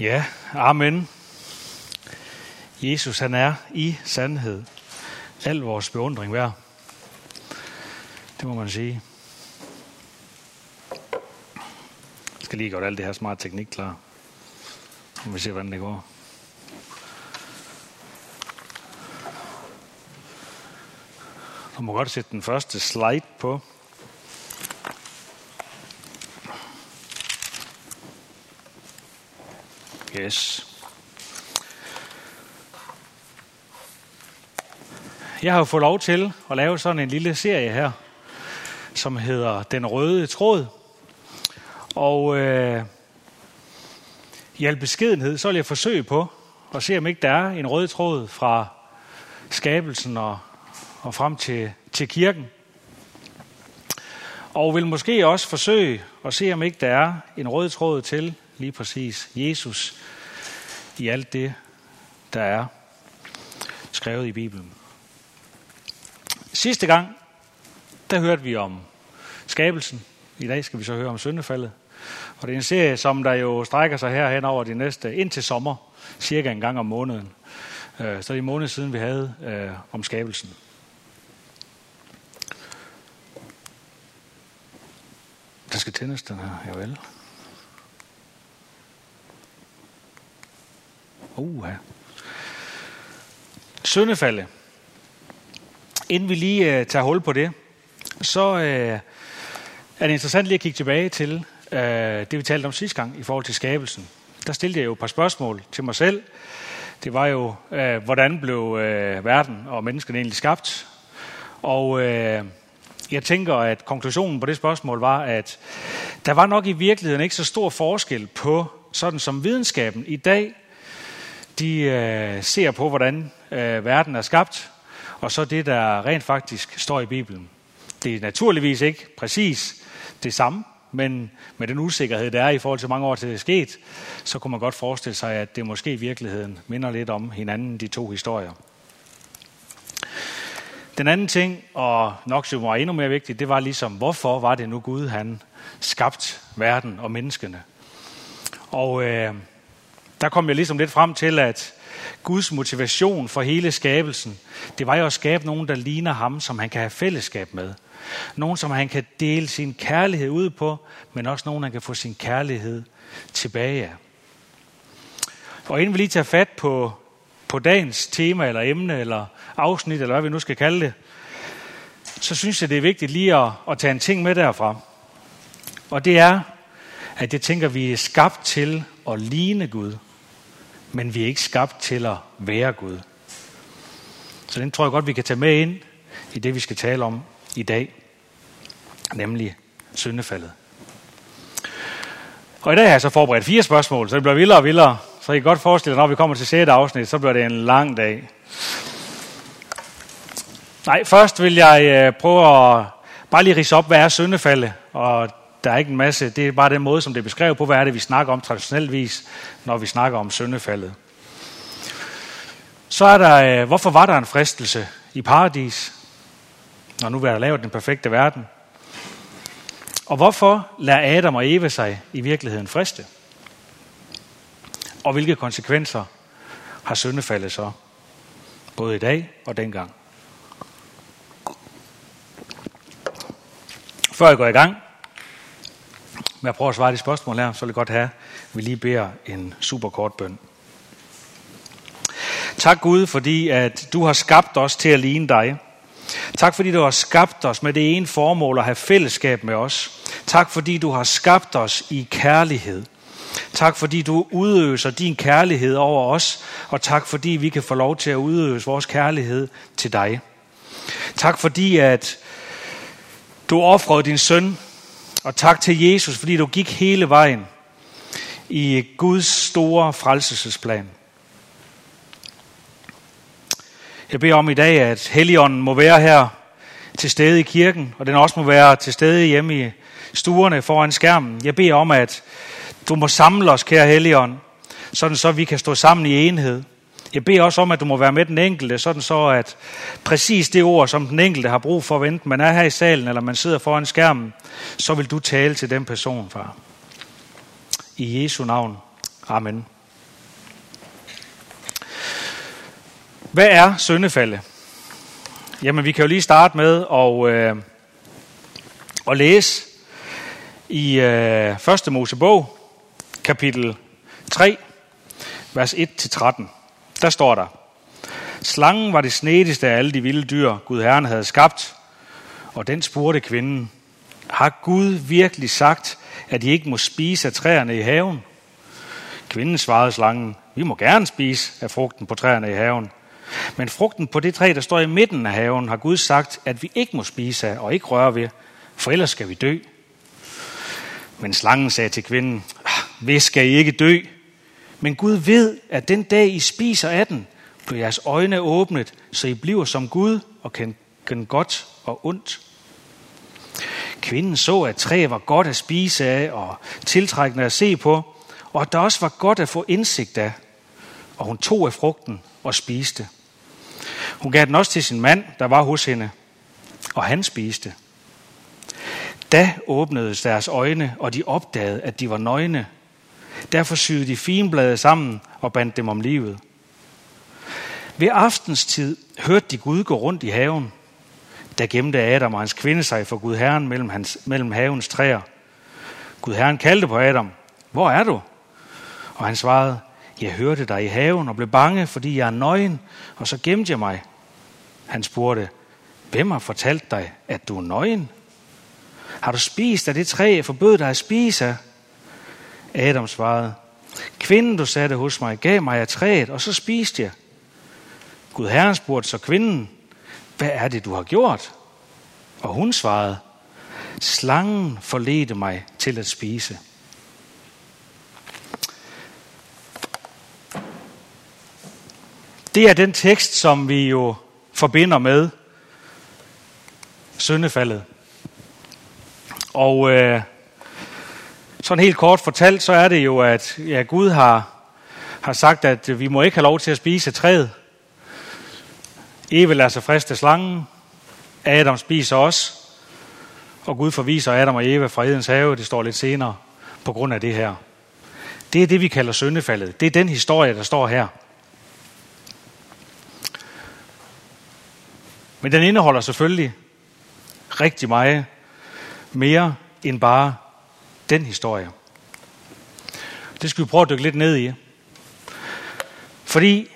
Ja, amen. Jesus, han er i sandhed al vores beundring værd. Det må man sige. Jeg skal lige gøre alt det her smart teknik klar. Nu må vi se, hvordan det går. Du må godt sætte den første slide på. Yes. Jeg har jo fået lov til at lave sådan en lille serie her, som hedder Den Røde Tråd. Og i al beskedenhed, så vil jeg forsøge på at se, om ikke der er en rød tråd fra skabelsen og frem til kirken. Og vil måske også forsøge at se, om ikke der er en rød tråd til lige præcis Jesus i alt det, der er skrevet i Bibelen. Sidste gang, der hørte vi om skabelsen. I dag skal vi så høre om syndefaldet. Og det er en serie, som der jo strækker sig herhen over de næste indtil sommer, cirka en gang om måneden. Så det er en måned siden, vi havde om skabelsen. Der skal tændes den her, javel. Syndefaldet. Inden vi lige tager hul på det, så er det interessant lige at kigge tilbage til det, vi talte om sidste gang i forhold til skabelsen. Der stillede jeg jo et par spørgsmål til mig selv. Det var jo, hvordan blev verden og menneskene egentlig skabt? Og jeg tænker, at konklusionen på det spørgsmål var, at der var nok i virkeligheden ikke så stor forskel på, sådan som videnskaben i dag, de ser på, hvordan verden er skabt, og så det, der rent faktisk står i Bibelen. Det er naturligvis ikke præcis det samme, men med den usikkerhed, der er i forhold til mange år til det er sket, så kunne man godt forestille sig, at det måske i virkeligheden minder lidt om hinanden, de to historier. Den anden ting, og nok som var endnu mere vigtigt, det var ligesom, hvorfor var det nu Gud, han skabte verden og menneskene? Og der kom jeg ligesom lidt frem til, at Guds motivation for hele skabelsen, det var jo at skabe nogen, der ligner ham, som han kan have fællesskab med. Nogen, som han kan dele sin kærlighed ud på, men også nogen, han kan få sin kærlighed tilbage af. Og inden vi lige tager fat på dagens tema, eller emne, eller afsnit, eller hvad vi nu skal kalde det, så synes jeg, det er vigtigt lige at tage en ting med derfra. Og det er, at jeg tænker, vi er skabt til at ligne Gud, men vi er ikke skabt til at være Gud. Så den tror jeg godt, vi kan tage med ind i det, vi skal tale om i dag, nemlig syndefaldet. Og i dag har jeg så forberedt 4 spørgsmål, så det bliver vildere og vildere. Så I kan godt forestille jer, når vi kommer til 6. afsnit, så bliver det en lang dag. Nej, først vil jeg prøve at bare lige ridse op, hvad er syndefaldet, og der er ikke en masse, det er bare den måde, som det er beskrevet på, hvad er det, vi snakker om traditioneltvis, når vi snakker om syndefaldet. Så er der, hvorfor var der en fristelse i paradis, når nu var der lavet den perfekte verden? Og hvorfor lader Adam og Eva sig i virkeligheden friste? Og hvilke konsekvenser har syndefaldet så, både i dag og dengang? Før jeg går i gang, men jeg prøver at svare de spørgsmål her, så vil jeg godt have, at vi lige beder en super kort bøn. Tak Gud, fordi at du har skabt os til at ligne dig. Tak fordi du har skabt os med det ene formål at have fællesskab med os. Tak fordi du har skabt os i kærlighed. Tak fordi du udøser din kærlighed over os. Og tak fordi vi kan få lov til at udøse vores kærlighed til dig. Tak fordi at du ofrede din søn. Og tak til Jesus, fordi du gik hele vejen i Guds store frelselsesplan. Jeg beder om i dag, at Helligånden må være her til stede i kirken, og den også må være til stede hjemme i stuerne foran skærmen. Jeg beder om, at du må samle os, kære Helligånd, sådan så vi kan stå sammen i enhed. Jeg beder også om, at du må være med den enkelte, sådan så at præcis det ord, som den enkelte har brug for, enten man er her i salen, eller man sidder foran skærmen, så vil du tale til den person, far. I Jesu navn. Amen. Hvad er syndefaldet? Jamen, vi kan jo lige starte med at læse i 1. Mosebog, kapitel 3, vers 1-13. Der står der: Slangen var det snedigste af alle de vilde dyr, Gud Herren havde skabt, og den spurgte kvinden: Har Gud virkelig sagt, at I ikke må spise af træerne i haven? Kvinden svarede slangen: Vi må gerne spise af frugten på træerne i haven. Men frugten på det træ, der står i midten af haven, har Gud sagt, at vi ikke må spise af og ikke røre ved, for ellers skal vi dø. Men slangen sagde til kvinden: Hvis skal I ikke dø? Men Gud ved, at den dag I spiser af den, bliver jeres øjne åbnet, så I bliver som Gud og kan kende godt og ondt. Kvinden så, at træet var godt at spise af og tiltrækkende at se på, og at der også var godt at få indsigt af. Og hun tog af frugten og spiste. Hun gav den også til sin mand, der var hos hende, og han spiste. Da åbnedes deres øjne, og de opdagede, at de var nøgne. Derfor syede de figenblade sammen og bandt dem om livet. Ved aftenstid hørte de Gud gå rundt i haven. Der gemte Adam og hans kvinde sig for Gud Herren mellem havens træer. Gud Herren kaldte på Adam: Hvor er du? Og han svarede: Jeg hørte dig i haven og blev bange, fordi jeg er nøgen, og så gemte jeg mig. Han spurgte: Hvem har fortalt dig, at du er nøgen? Har du spist af det træ, jeg forbød dig at spise af? Adam svarede: Kvinden, du satte hos mig, gav mig af træet, og så spiste jeg. Gud Herren spurgte så kvinden: Hvad er det, du har gjort? Og hun svarede: Slangen forledte mig til at spise. Det er den tekst, som vi jo forbinder med syndefaldet. Og sådan helt kort fortalt, så er det jo, at ja, Gud har sagt, at vi må ikke have lov til at spise af træet. Eva lader sig friste af slangen. Adam spiser også. Og Gud forviser Adam og Eva fra Edens have, det står lidt senere, på grund af det her. Det er det, vi kalder syndefaldet. Det er den historie, der står her. Men den indeholder selvfølgelig rigtig meget mere end bare den historie. Det skal vi prøve at dykke lidt ned i. Fordi,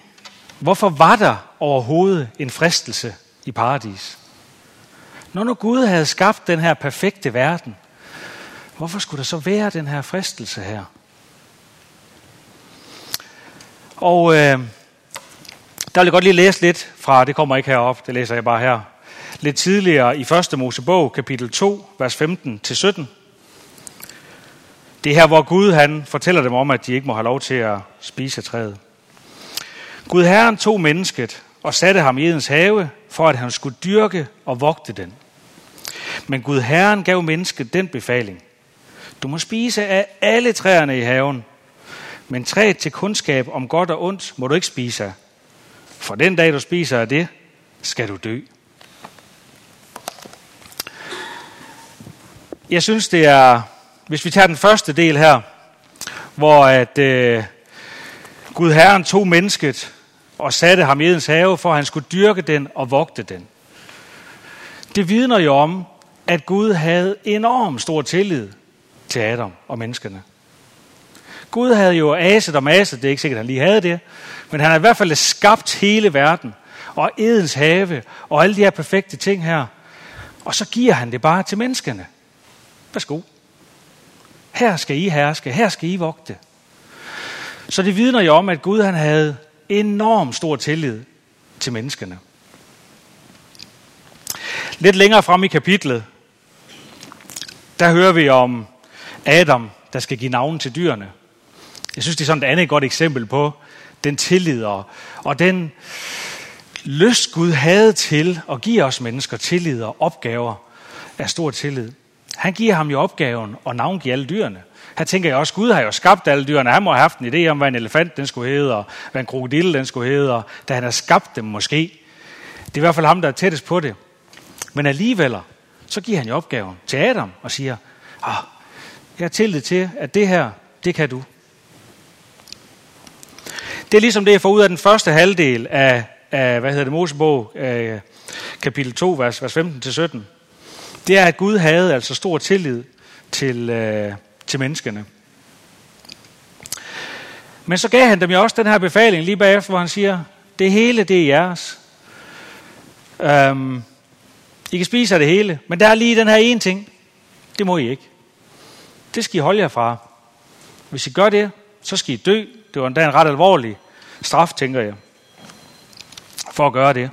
hvorfor var der overhovedet en fristelse i paradis? Når nu Gud havde skabt den her perfekte verden, hvorfor skulle der så være den her fristelse her? Og der vil jeg godt lige læse lidt fra, det kommer ikke herop, det læser jeg bare her, lidt tidligere i 1. Mosebog, kapitel 2, vers 15-17. Det er her, hvor Gud han fortæller dem om, at de ikke må have lov til at spise af træet. Gud Herren tog mennesket og satte ham i Edens have, for at han skulle dyrke og vogte den. Men Gud Herren gav mennesket den befaling: Du må spise af alle træerne i haven, men træet til kundskab om godt og ondt må du ikke spise af. For den dag, du spiser af det, skal du dø. Jeg synes, det er, hvis vi tager den første del her, hvor at Gud Herren tog mennesket og satte ham i Edens have, for at han skulle dyrke den og vogte den. Det vidner jo om, at Gud havde enormt stor tillid til Adam og menneskerne. Gud havde jo aset og maset, det er ikke sikkert, at han lige havde det, men han har i hvert fald skabt hele verden, og Edens have, og alle de her perfekte ting her. Og så giver han det bare til menneskerne. Værsgo. Her skal I herske, her skal I vogte. Så det vidner jo om, at Gud han havde enormt stor tillid til menneskerne. Lidt længere frem i kapitlet, der hører vi om Adam, der skal give navn til dyrene. Jeg synes, det er sådan et andet godt eksempel på den tillid og den lyst, Gud havde til at give os mennesker tillid og opgaver af stor tillid. Han giver ham jo opgaven og navngiver alle dyrene. Her tænker jeg også, Gud har jo skabt alle dyrene. Han må have haft en idé om, hvad en elefant den skulle hedde, og hvad en krokodille den skulle hedde, og da han har skabt dem måske. Det er i hvert fald ham, der er tættest på det. Men alligevel, så giver han jo opgaven til Adam og siger: Jeg har tillid til, at det her, det kan du. Det er ligesom det, jeg får ud af den første halvdel af af Mosebog kapitel 2, vers 15-17, det er, at Gud havde altså stor tillid til menneskene. Men så gav han dem jo også den her befaling lige bagefter, hvor han siger, det hele, det er jeres. I kan spise af det hele, men der er lige den her ene ting. Det må I ikke. Det skal I holde jer fra. Hvis I gør det, så skal I dø. Det var endda en ret alvorlig straf, tænker jeg, for at gøre det.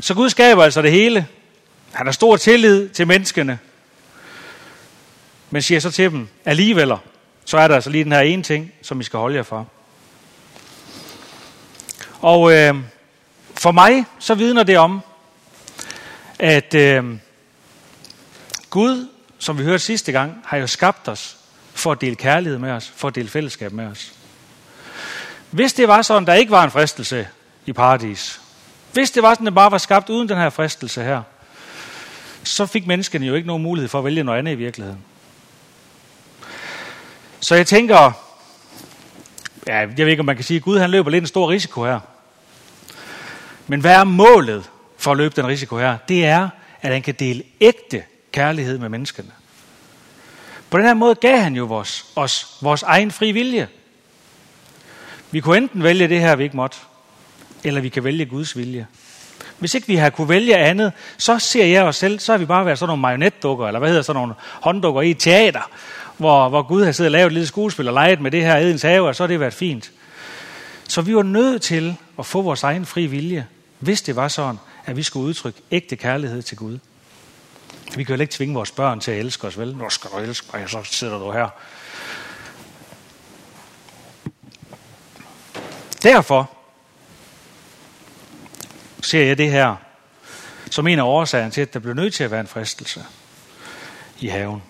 Så Gud skaber altså det hele. Han har stor tillid til menneskene. Men siger så til dem, alligevel, så er der altså lige den her ene ting, som I skal holde jer fra. Og for mig, så vidner det om, at Gud, som vi hørte sidste gang, har jo skabt os for at dele kærlighed med os, for at dele fællesskab med os. Hvis det var sådan, der ikke var en fristelse i paradis, hvis det var sådan, det bare var skabt uden den her fristelse her, så fik menneskene jo ikke nogen mulighed for at vælge noget andet i virkeligheden. Så jeg tænker, ja, jeg ved ikke, om man kan sige, at Gud han løber lidt en stor risiko her. Men hvad er målet for at løbe den risiko her? Det er, at han kan dele ægte kærlighed med menneskene. På den her måde gav han jo os vores egen fri vilje. Vi kunne enten vælge det her, vi ikke måtte, eller vi kan vælge Guds vilje. Hvis ikke vi har kunne vælge andet, så ser jeg os selv, så har vi bare været sådan nogle marionetdukker, eller sådan nogle hånddukker i et teater, hvor Gud har siddet og lavet et lille skuespil og leget med det her Edens have, og så har det været fint. Så vi var nødt til at få vores egen fri vilje, hvis det var sådan, at vi skulle udtrykke ægte kærlighed til Gud. Vi kan jo ikke tvinge vores børn til at elske os, vel? Nu skal du elske mig, så sidder du her. Derfor ser jeg det her som en af årsagerne til, at der blev nødt til at være en fristelse i haven.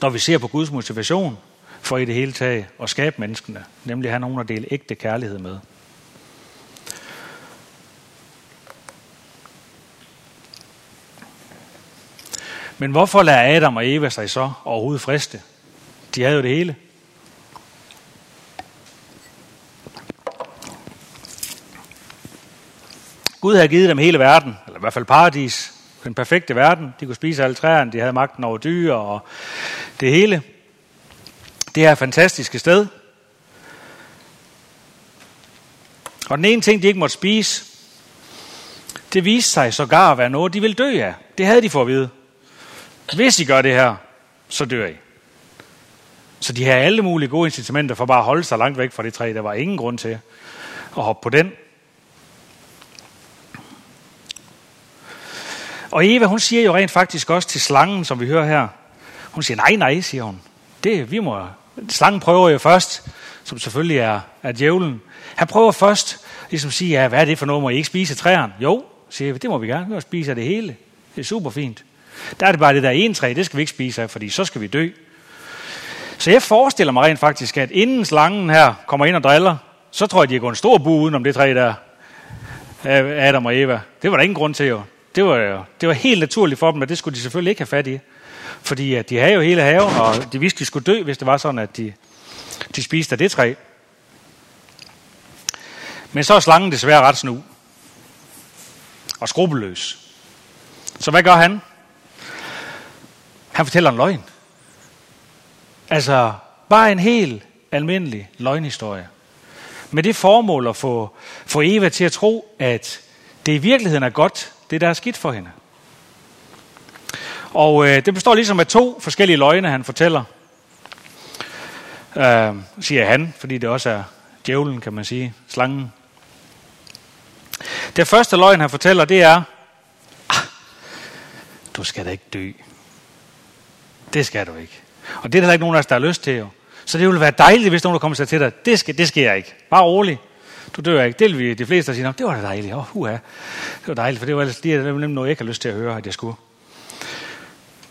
Når vi ser på Guds motivation for i det hele taget at skabe menneskene, nemlig at have nogen at dele ægte kærlighed med. Men hvorfor lader Adam og Eva sig så overhovedet friste? De havde jo det hele. Gud havde givet dem hele verden, eller i hvert fald paradis, den perfekte verden. De kunne spise alle træerne, de havde magten over dyr og det hele. Det her fantastiske sted. Og den ene ting, de ikke måtte spise, det viste sig sågar at være noget, de ville dø af. Det havde de fået at vide. Hvis I gør det her, så dør I. Så de havde alle mulige gode incitamenter for bare at holde sig langt væk fra det træ. Der var ingen grund til at hoppe på den. Og Eva, hun siger jo rent faktisk også til slangen, som vi hører her. Hun siger, nej, siger hun. Slangen prøver jo først, som selvfølgelig er djævlen. Han prøver først ligesom at sige, ja, hvad er det for noget, må I ikke spise træerne? Jo, siger Eva, det må vi gerne. Vi spiser det hele. Det er super fint. Der er det bare det der ene træ, det skal vi ikke spise af, fordi så skal vi dø. Så jeg forestiller mig rent faktisk, at inden slangen her kommer ind og driller, så tror jeg, de har gået en stor bue udenom det træ der, Adam og Eva. Det var der ingen grund til jo. Det var helt naturligt for dem, og det skulle de selvfølgelig ikke have fat i. Fordi at de havde jo hele haven, og de vidste, de skulle dø, hvis det var sådan, at de spiste af det træ. Men så er slangen desværre ret snu. Og skrupelløs. Så hvad gør han? Han fortæller en løgn. Altså, bare en helt almindelig løgnhistorie. Med det formål at få Eva til at tro, at det i virkeligheden er godt, det der er skidt for hende. Og det består ligesom af to forskellige løgne, han fortæller. Siger han, fordi det også er djævlen, kan man sige, slangen. Det første løgn, han fortæller, det er, du skal da ikke dø. Det skal du ikke. Og det er der ikke nogen af os, der har lyst til jo. Så det ville være dejligt, hvis nogen der kommer sig til dig. Det skal jeg ikke. Bare rolig. Du dør ikke. Det vil de fleste, der siger, det var da dejligt. Det var dejligt, for det var altså nemlig noget, jeg ikke har lyst til at høre, at jeg skulle.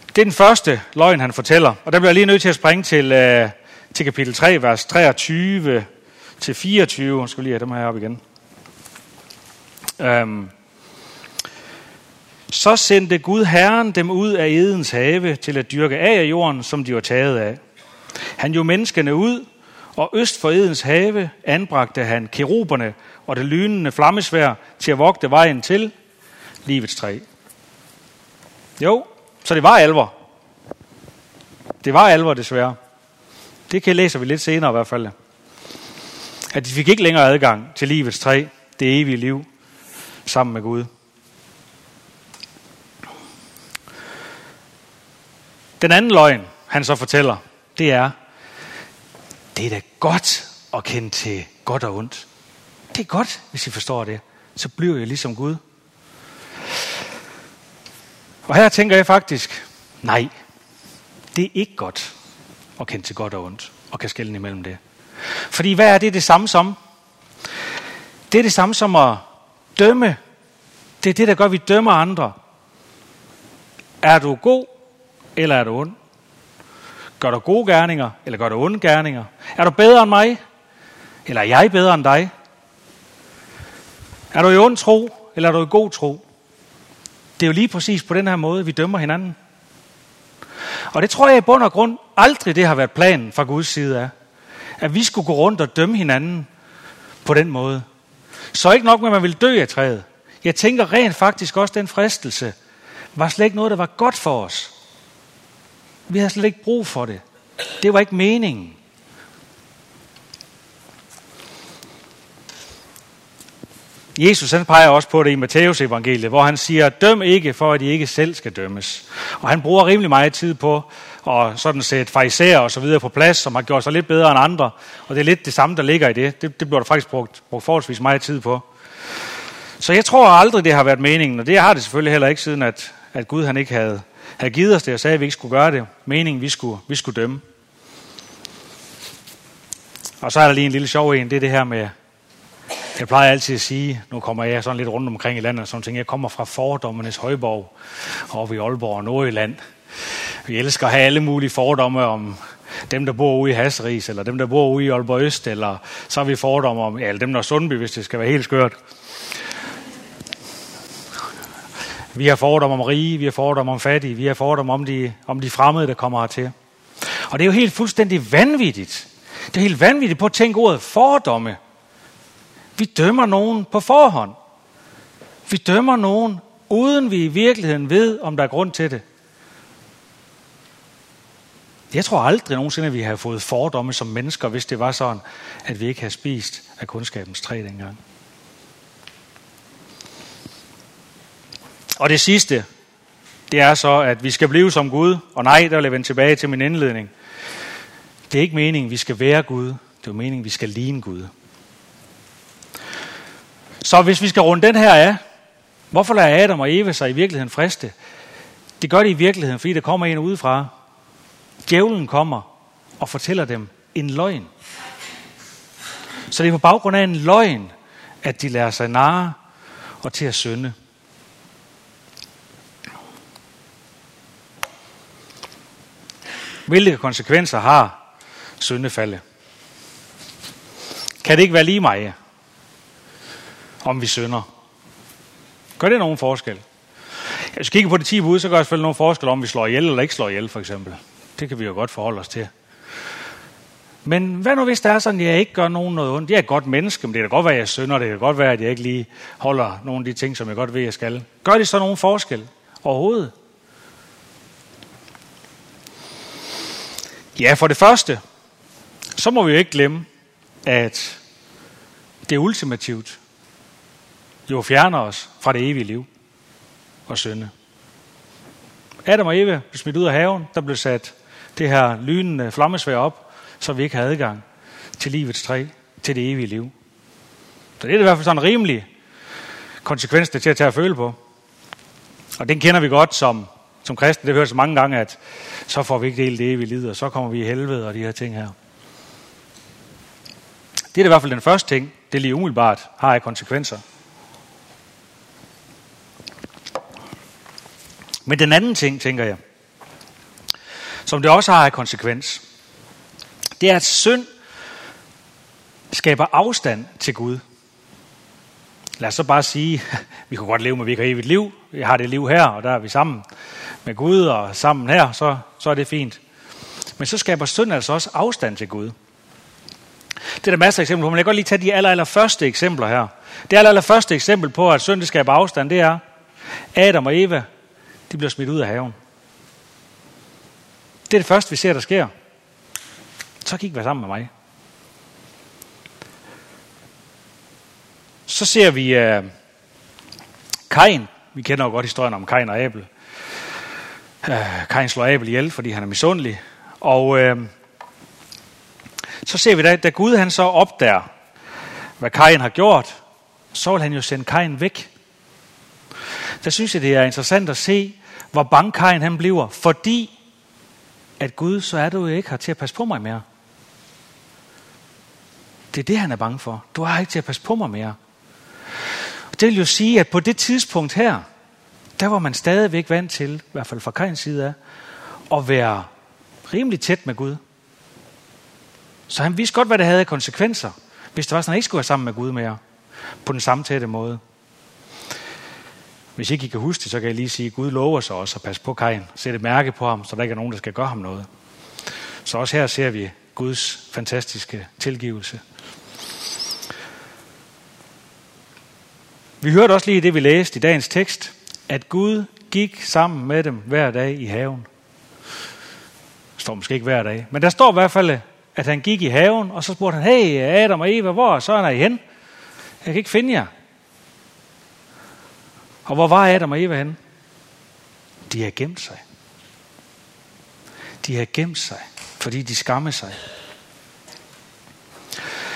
Det er den første løgn, han fortæller. Og der bliver jeg lige nødt til at springe til kapitel 3, vers 23 til 24. Jeg skal lige have dem her op igen. Så sendte Gud Herren dem ud af Edens have til at dyrke af jorden, som de var taget af. Han jog menneskene ud og øst for Edens have anbragte han keruberne og det lynende flammesvær til at vogte vejen til livets træ. Jo, så det var alvor. Det var alvor desværre. Det læser vi lidt senere i hvert fald. At de fik ikke længere adgang til livets træ, det evige liv, sammen med Gud. Den anden løgn, han så fortæller, det er da godt at kende til godt og ondt. Det er godt, hvis I forstår det. Så bliver jeg ligesom Gud. Og her tænker jeg faktisk, nej, det er ikke godt at kende til godt og ondt, og kan skelne imellem det. Fordi hvad er det det samme som? Det er det samme som at dømme. Det er det, der gør, at vi dømmer andre. Er du god, eller er du ond? Gør du gode gerninger, eller gør du onde gerninger? Er du bedre end mig, eller er jeg bedre end dig? Er du i ond tro, eller er du i god tro? Det er jo lige præcis på den her måde, vi dømmer hinanden. Og det tror jeg i bund og grund aldrig det har været planen fra Guds side af. At vi skulle gå rundt og dømme hinanden på den måde. Så ikke nok med, at man ville dø af træet. Jeg tænker rent faktisk også, den fristelse var slet ikke noget, der var godt for os. Vi havde slet ikke brug for det. Det var ikke meningen. Jesus han peger også på det i Matteus evangeliet, hvor han siger, døm ikke, for at I ikke selv skal dømmes. Og han bruger rimelig meget tid på at sådan set farisæer og så videre på plads, som har gjort sig lidt bedre end andre. Og det er lidt det samme, der ligger i det. Det bliver der faktisk brugt forholdsvis meget tid på. Så jeg tror aldrig, det har været meningen. Og det har det selvfølgelig heller ikke, siden at Gud han ikke havde givet os det og sagde, at vi ikke skulle gøre det. Meningen, vi skulle dømme. Og så er der lige en lille sjov en, det er det her med... Jeg plejer altid at sige, nu kommer jeg sådan lidt rundt omkring i landet og sådan ting. Jeg kommer fra fordommenes højborg oppe i Aalborg og Nordjylland. Vi elsker at have alle mulige fordomme om dem, der bor ude i Hasseris, eller dem, der bor ude i Aalborg Øst, eller så har vi fordomme om ja, dem, der er Sundby, hvis det skal være helt skørt. Vi har fordomme om rige, vi har fordomme om fattige, vi har fordomme om de fremmede, der kommer hertil. Og det er jo helt fuldstændig vanvittigt. Det er helt vanvittigt på at tænke ordet fordomme. Vi dømmer nogen på forhånd. Vi dømmer nogen, uden vi i virkeligheden ved, om der er grund til det. Jeg tror aldrig nogensinde, at vi har fået fordomme som mennesker, hvis det var sådan, at vi ikke havde spist af kundskabens træ dengang. Og det sidste, det er så, at vi skal blive som Gud. Og nej, der vil jeg vende tilbage til min indledning. Det er ikke meningen, vi skal være Gud. Det er meningen, vi skal ligne Gud. Så hvis vi skal runde den her af, hvorfor lader Adam og Eva sig i virkeligheden friste? Det gør de i virkeligheden, fordi der kommer en udefra. Djævlen kommer og fortæller dem en løgn. Så det er på baggrund af en løgn, at de lader sig narre og til at synde. Hvilke konsekvenser har syndefaldet? Kan det ikke være lige mig, om vi synder? Gør det nogen forskel? Hvis vi kigger på de 10 bud, så gør det selvfølgelig nogen forskel, om vi slår ihjel eller ikke slår ihjel, for eksempel. Det kan vi jo godt forholde os til. Men hvad nu, hvis det er sådan, at jeg ikke gør nogen noget ondt? Jeg er et godt menneske, men det kan godt være, at jeg synder. Det kan godt være, at jeg ikke lige holder nogle af de ting, som jeg godt ved, jeg skal. Gør det så nogen forskel overhovedet? Ja, for det første, så må vi jo ikke glemme, at det er ultimativt jo fjerner os fra det evige liv og synde. Adam og Eva blev smidt ud af haven, der blev sat det her lynende flammesværd op, så vi ikke havde adgang til livets træ, til det evige liv. Så det er i hvert fald sådan en rimelig konsekvens, det er til at tage at føle på. Og den kender vi godt som kristne. Det hører så mange gange, at så får vi ikke del det evige liv, og så kommer vi i helvede og de her ting her. Det er i hvert fald den første ting, det lige umiddelbart har af konsekvenser. Men den anden ting, tænker jeg, som det også har en konsekvens, det er, at synd skaber afstand til Gud. Lad os så bare sige, vi kunne godt leve med, at vi ikke har evigt liv. Vi har det liv her, og der er vi sammen med Gud, og sammen her, så er det fint. Men så skaber synd altså også afstand til Gud. Det er der masser af eksempler på, men jeg kan godt lige tage de allerførste eksempler her. Det allerførste eksempel på, at synd skaber afstand, det er, Adam og Eva, de bliver smidt ud af haven. Det er det første, vi ser, der sker. Så kan I ikke være sammen med mig. Så ser vi Kain. Vi kender jo godt historien om Kain og Abel. Kain slår Abel ihjel, fordi han er misundelig. Og så ser vi, da Gud han så opdager, hvad Kain har gjort, så vil han jo sende Kain væk. Der synes jeg, det er interessant at se, hvor bange Kain han bliver, fordi at Gud, så er du ikke her til at passe på mig mere. Det er det, han er bange for. Du er ikke til at passe på mig mere. Og det vil jo sige, at på det tidspunkt her, der var man stadigvæk vant til, i hvert fald fra Kains side af, at være rimelig tæt med Gud. Så han vidste godt, hvad det havde af konsekvenser, hvis det var sådan, at han ikke skulle være sammen med Gud mere, på den samme tætte måde. Hvis ikke I kan huske det, så kan jeg lige sige, at Gud lover sig også at passe på Kain, sætte et mærke på ham, så der ikke er nogen, der skal gøre ham noget. Så også her ser vi Guds fantastiske tilgivelse. Vi hørte også lige det, vi læste i dagens tekst, at Gud gik sammen med dem hver dag i haven. Det står måske ikke hver dag, men der står i hvert fald, at han gik i haven, og så spurgte han, hey Adam og Eva, hvor så er I hen? Jeg kan ikke finde jer. Og hvor var Adam og Eva henne? De har gemt sig. De har gemt sig, fordi de skammer sig.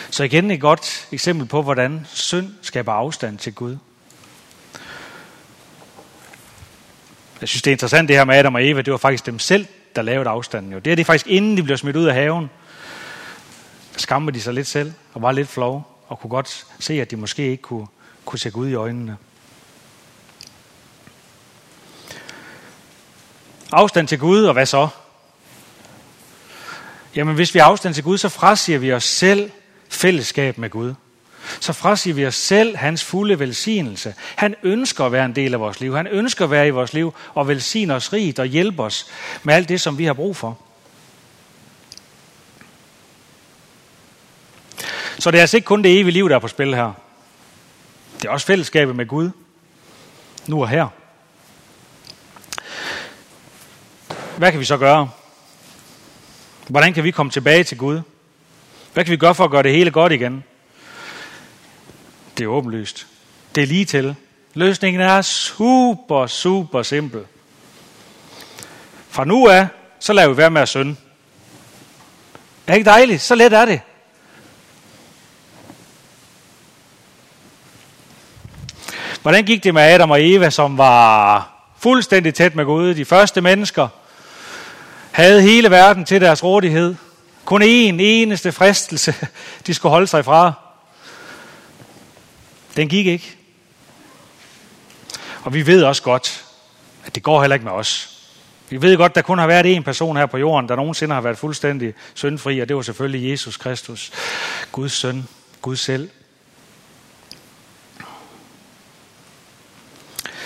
Så igen et godt eksempel på, hvordan synd skaber afstand til Gud. Jeg synes, det er interessant det her med Adam og Eva. Det var faktisk dem selv, der lavede afstanden. Jo. Det er det faktisk, inden de blev smidt ud af haven. Der skammer de sig lidt selv og var lidt flove og kunne godt se, at de måske ikke kunne se Gud i øjnene. Afstand til Gud, og hvad så? Jamen, hvis vi har afstand til Gud, så frasiger vi os selv fællesskab med Gud. Så frasiger vi os selv hans fulde velsignelse. Han ønsker at være en del af vores liv. Han ønsker at være i vores liv og velsigne os rigt og hjælpe os med alt det, som vi har brug for. Så det er altså ikke kun det evige liv, der er på spil her. Det er også fællesskabet med Gud. Nu og her. Hvad kan vi så gøre? Hvordan kan vi komme tilbage til Gud? Hvad kan vi gøre for at gøre det hele godt igen? Det er åbenlyst. Det er lige til. Løsningen er super, super simpel. Fra nu af, så lader vi være med at synde. Er ikke dejligt? Så let er det. Hvordan gik det med Adam og Eva, som var fuldstændig tæt med Gud? De første mennesker havde hele verden til deres rådighed. Kun én eneste fristelse, de skulle holde sig fra. Den gik ikke. Og vi ved også godt, at det går heller ikke med os. Vi ved godt, der kun har været én person her på jorden, der nogensinde har været fuldstændig syndfri, og det var selvfølgelig Jesus Kristus, Guds søn, Gud selv.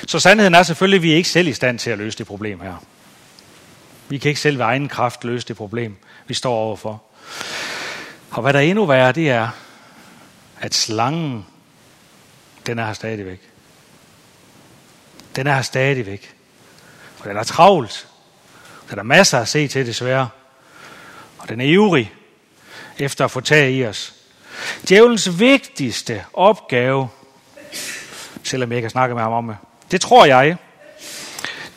Så sandheden er selvfølgelig, at vi ikke selv er i stand til at løse det problem her. Vi kan ikke selv ved egen kraft løse det problem, vi står overfor. Og hvad der endnu værre, det er, at slangen, den er her stadigvæk. Den er her stadigvæk. Og den er travlt. Den er masser at se til, desværre. Og den er ivrig efter at få tag i os. Djævelens vigtigste opgave, selvom jeg ikke har snakket med ham om det, det tror jeg,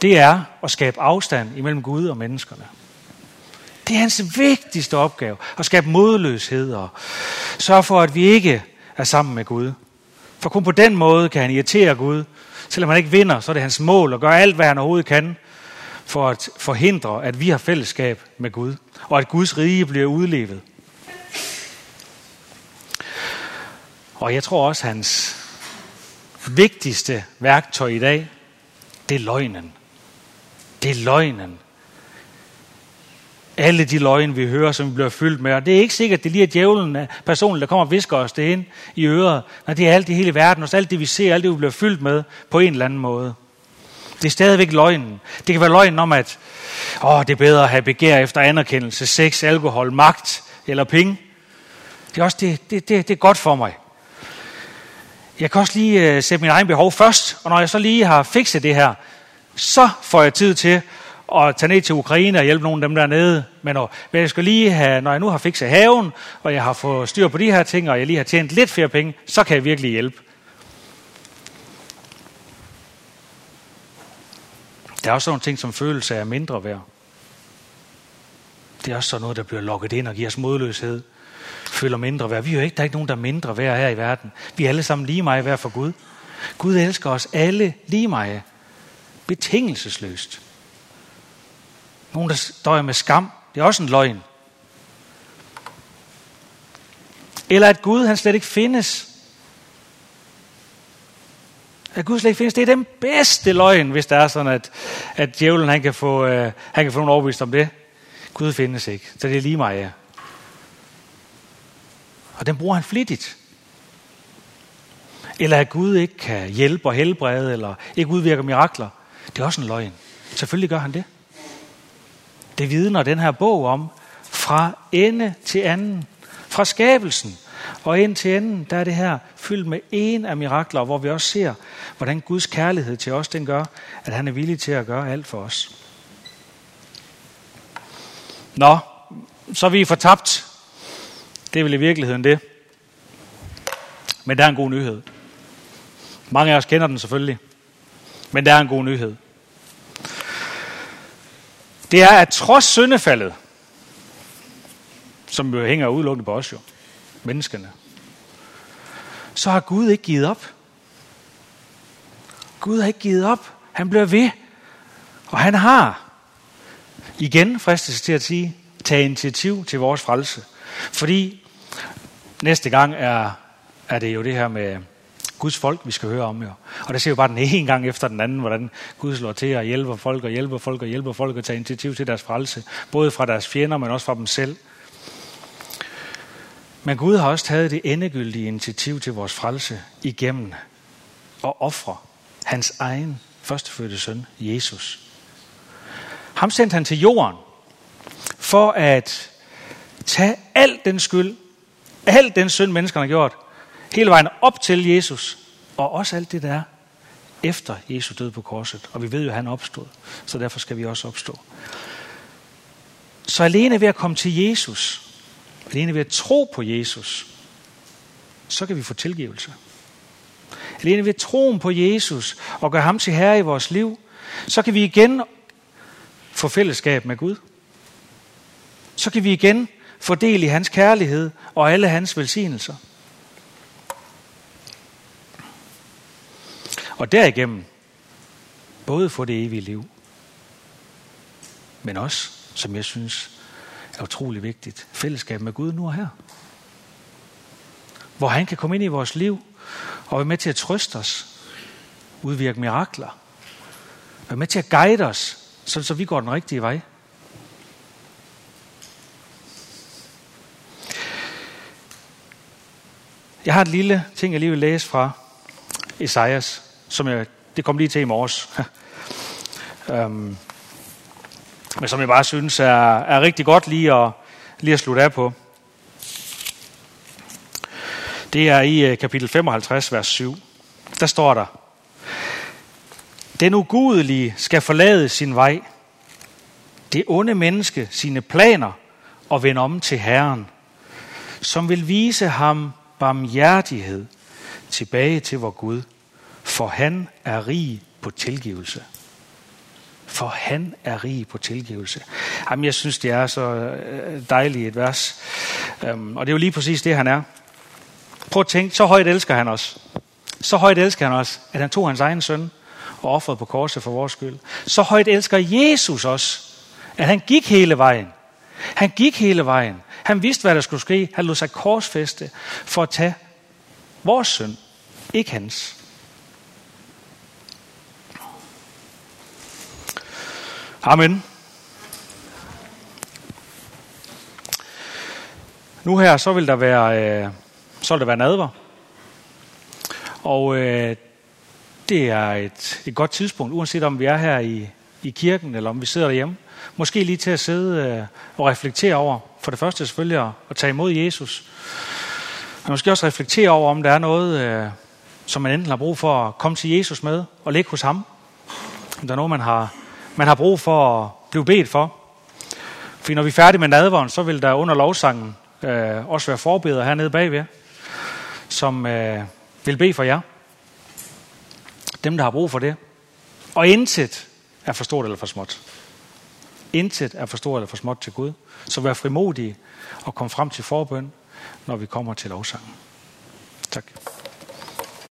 det er at skabe afstand imellem Gud og menneskerne. Det er hans vigtigste opgave, at skabe modløshed og sørge for, at vi ikke er sammen med Gud. For kun på den måde kan han irritere Gud. Selvom han ikke vinder, så er det hans mål at gøre alt, hvad han overhovedet kan, for at forhindre, at vi har fællesskab med Gud, og at Guds rige bliver udlevet. Og jeg tror også, hans vigtigste værktøj i dag, det er løgnen. Det er løgnen. Alle de løgne, vi hører, som vi bliver fyldt med. Og det er ikke sikkert, at det lige er djævlen, personen, der kommer og visker os det ind i øret. Når det er alt i hele verden, og alt det, vi ser, alt det, vi bliver fyldt med, på en eller anden måde. Det er stadigvæk løgnen. Det kan være løgnen om, at det er bedre at have begær efter anerkendelse, sex, alkohol, magt eller penge. Det er også det er godt for mig. Jeg kan også lige sætte mine egne behov først, og når jeg så lige har fikset det her, så får jeg tid til at tage ned til Ukraine og hjælpe nogle af dem dernede. Men jeg skal lige have, når jeg nu har fikset haven, og jeg har fået styr på de her ting, og jeg lige har tjent lidt flere penge, så kan jeg virkelig hjælpe. Der er også nogle ting, som følelse af mindre værd. Det er også sådan noget, der bliver lukket ind og giver os modløshed. Føler mindre værd. Vi er jo ikke, der er ikke nogen, der er mindre værd her i verden. Vi er alle sammen lige meget værd for Gud. Gud elsker os alle lige meget. Betingelsesløst. Nogen, der døjer med skam. Det er også en løgn. Eller at Gud, han slet ikke findes. At Gud slet ikke findes. Det er den bedste løgn, hvis det er sådan, at djævlen han kan få nogen overbevist om det. Gud findes ikke. Så det er lige meget, ja. Og den bruger han flittigt. Eller at Gud ikke kan hjælpe og helbrede, eller ikke udvirker mirakler. Det er også en løgn. Selvfølgelig gør han det. Det vidner den her bog om, fra ende til anden. Fra skabelsen og ind til enden, der er det her fyldt med en af mirakler, hvor vi også ser, hvordan Guds kærlighed til os, den gør, at han er villig til at gøre alt for os. Nå, så er vi fortabt. Det er vel i virkeligheden det. Men der er en god nyhed. Mange af os kender den selvfølgelig. Men der er en god nyhed. Det er, at trods syndefaldet, som jo hænger udelukkende på os jo, menneskerne, så har Gud ikke givet op. Gud har ikke givet op. Han bliver ved. Og han har, igen fristes til at sige, tage initiativ til vores frelse. Fordi næste gang er det jo det her med Guds folk, vi skal høre om jo. Og der ser jo bare den ene gang efter den anden, hvordan Gud slår til og hjælper folk og hjælper folk og hjælper folk og tager initiativ til deres frelse. Både fra deres fjender, men også fra dem selv. Men Gud har også taget det endegyldige initiativ til vores frelse igennem og ofre hans egen førstefødte søn, Jesus. Ham sendte han til jorden for at tage al den skyld, al den synd, menneskerne har gjort, hele vejen op til Jesus, og også alt det, der er efter Jesu død på korset. Og vi ved jo, at han opstod, så derfor skal vi også opstå. Så alene ved at komme til Jesus, alene ved at tro på Jesus, så kan vi få tilgivelse. Alene ved troen på Jesus og gøre ham til herre i vores liv, så kan vi igen få fællesskab med Gud. Så kan vi igen få del i hans kærlighed og alle hans velsignelser. Og derigennem både få det evige liv, men også, som jeg synes er utrolig vigtigt, fællesskab med Gud nu og her. Hvor han kan komme ind i vores liv og være med til at trøste os, udvirke mirakler, være med til at guide os, sådan så vi går den rigtige vej. Jeg har en lille ting, jeg lige vil læse fra Esajas, det kom lige til i morges. Men som jeg bare synes er rigtig godt lige at slutte af på. Det er i kapitel 55, vers 7. Der står der: Den ugudelige skal forlade sin vej, det onde menneske sine planer, og vende om til Herren, som vil vise ham barmhjertighed, tilbage til vor Gud, for han er rig på tilgivelse. For han er rig på tilgivelse. Jamen, jeg synes, det er så dejligt et vers. Og det er jo lige præcis det, han er. Prøv at tænke, så højt elsker han os. Så højt elsker han os, at han tog hans egen søn og ofrede på korset for vores skyld. Så højt elsker Jesus os, at han gik hele vejen. Han gik hele vejen. Han vidste, hvad der skulle ske. Han lod sig korsfæste for at tage vores synd, ikke hans. Amen. Nu her, så vil der være, nadver. Og det er et godt tidspunkt, uanset om vi er her i kirken, eller om vi sidder derhjemme. Måske lige til at sidde og reflektere over, for det første selvfølgelig at tage imod Jesus. kan måske også reflektere over, om der er noget, som man enten har brug for at komme til Jesus med og ligge hos ham. Om der er noget, man har brug for at blive bedt for. For når vi er færdige med nadveren, så vil der under lovsangen også være forbeder hernede bagved, som vil bede for jer. Dem, der har brug for det. Og intet er for stort eller for småt. Intet er for stort eller for småt til Gud. Så vær frimodige og kom frem til forbøn, når vi kommer til lovsangen. Tak.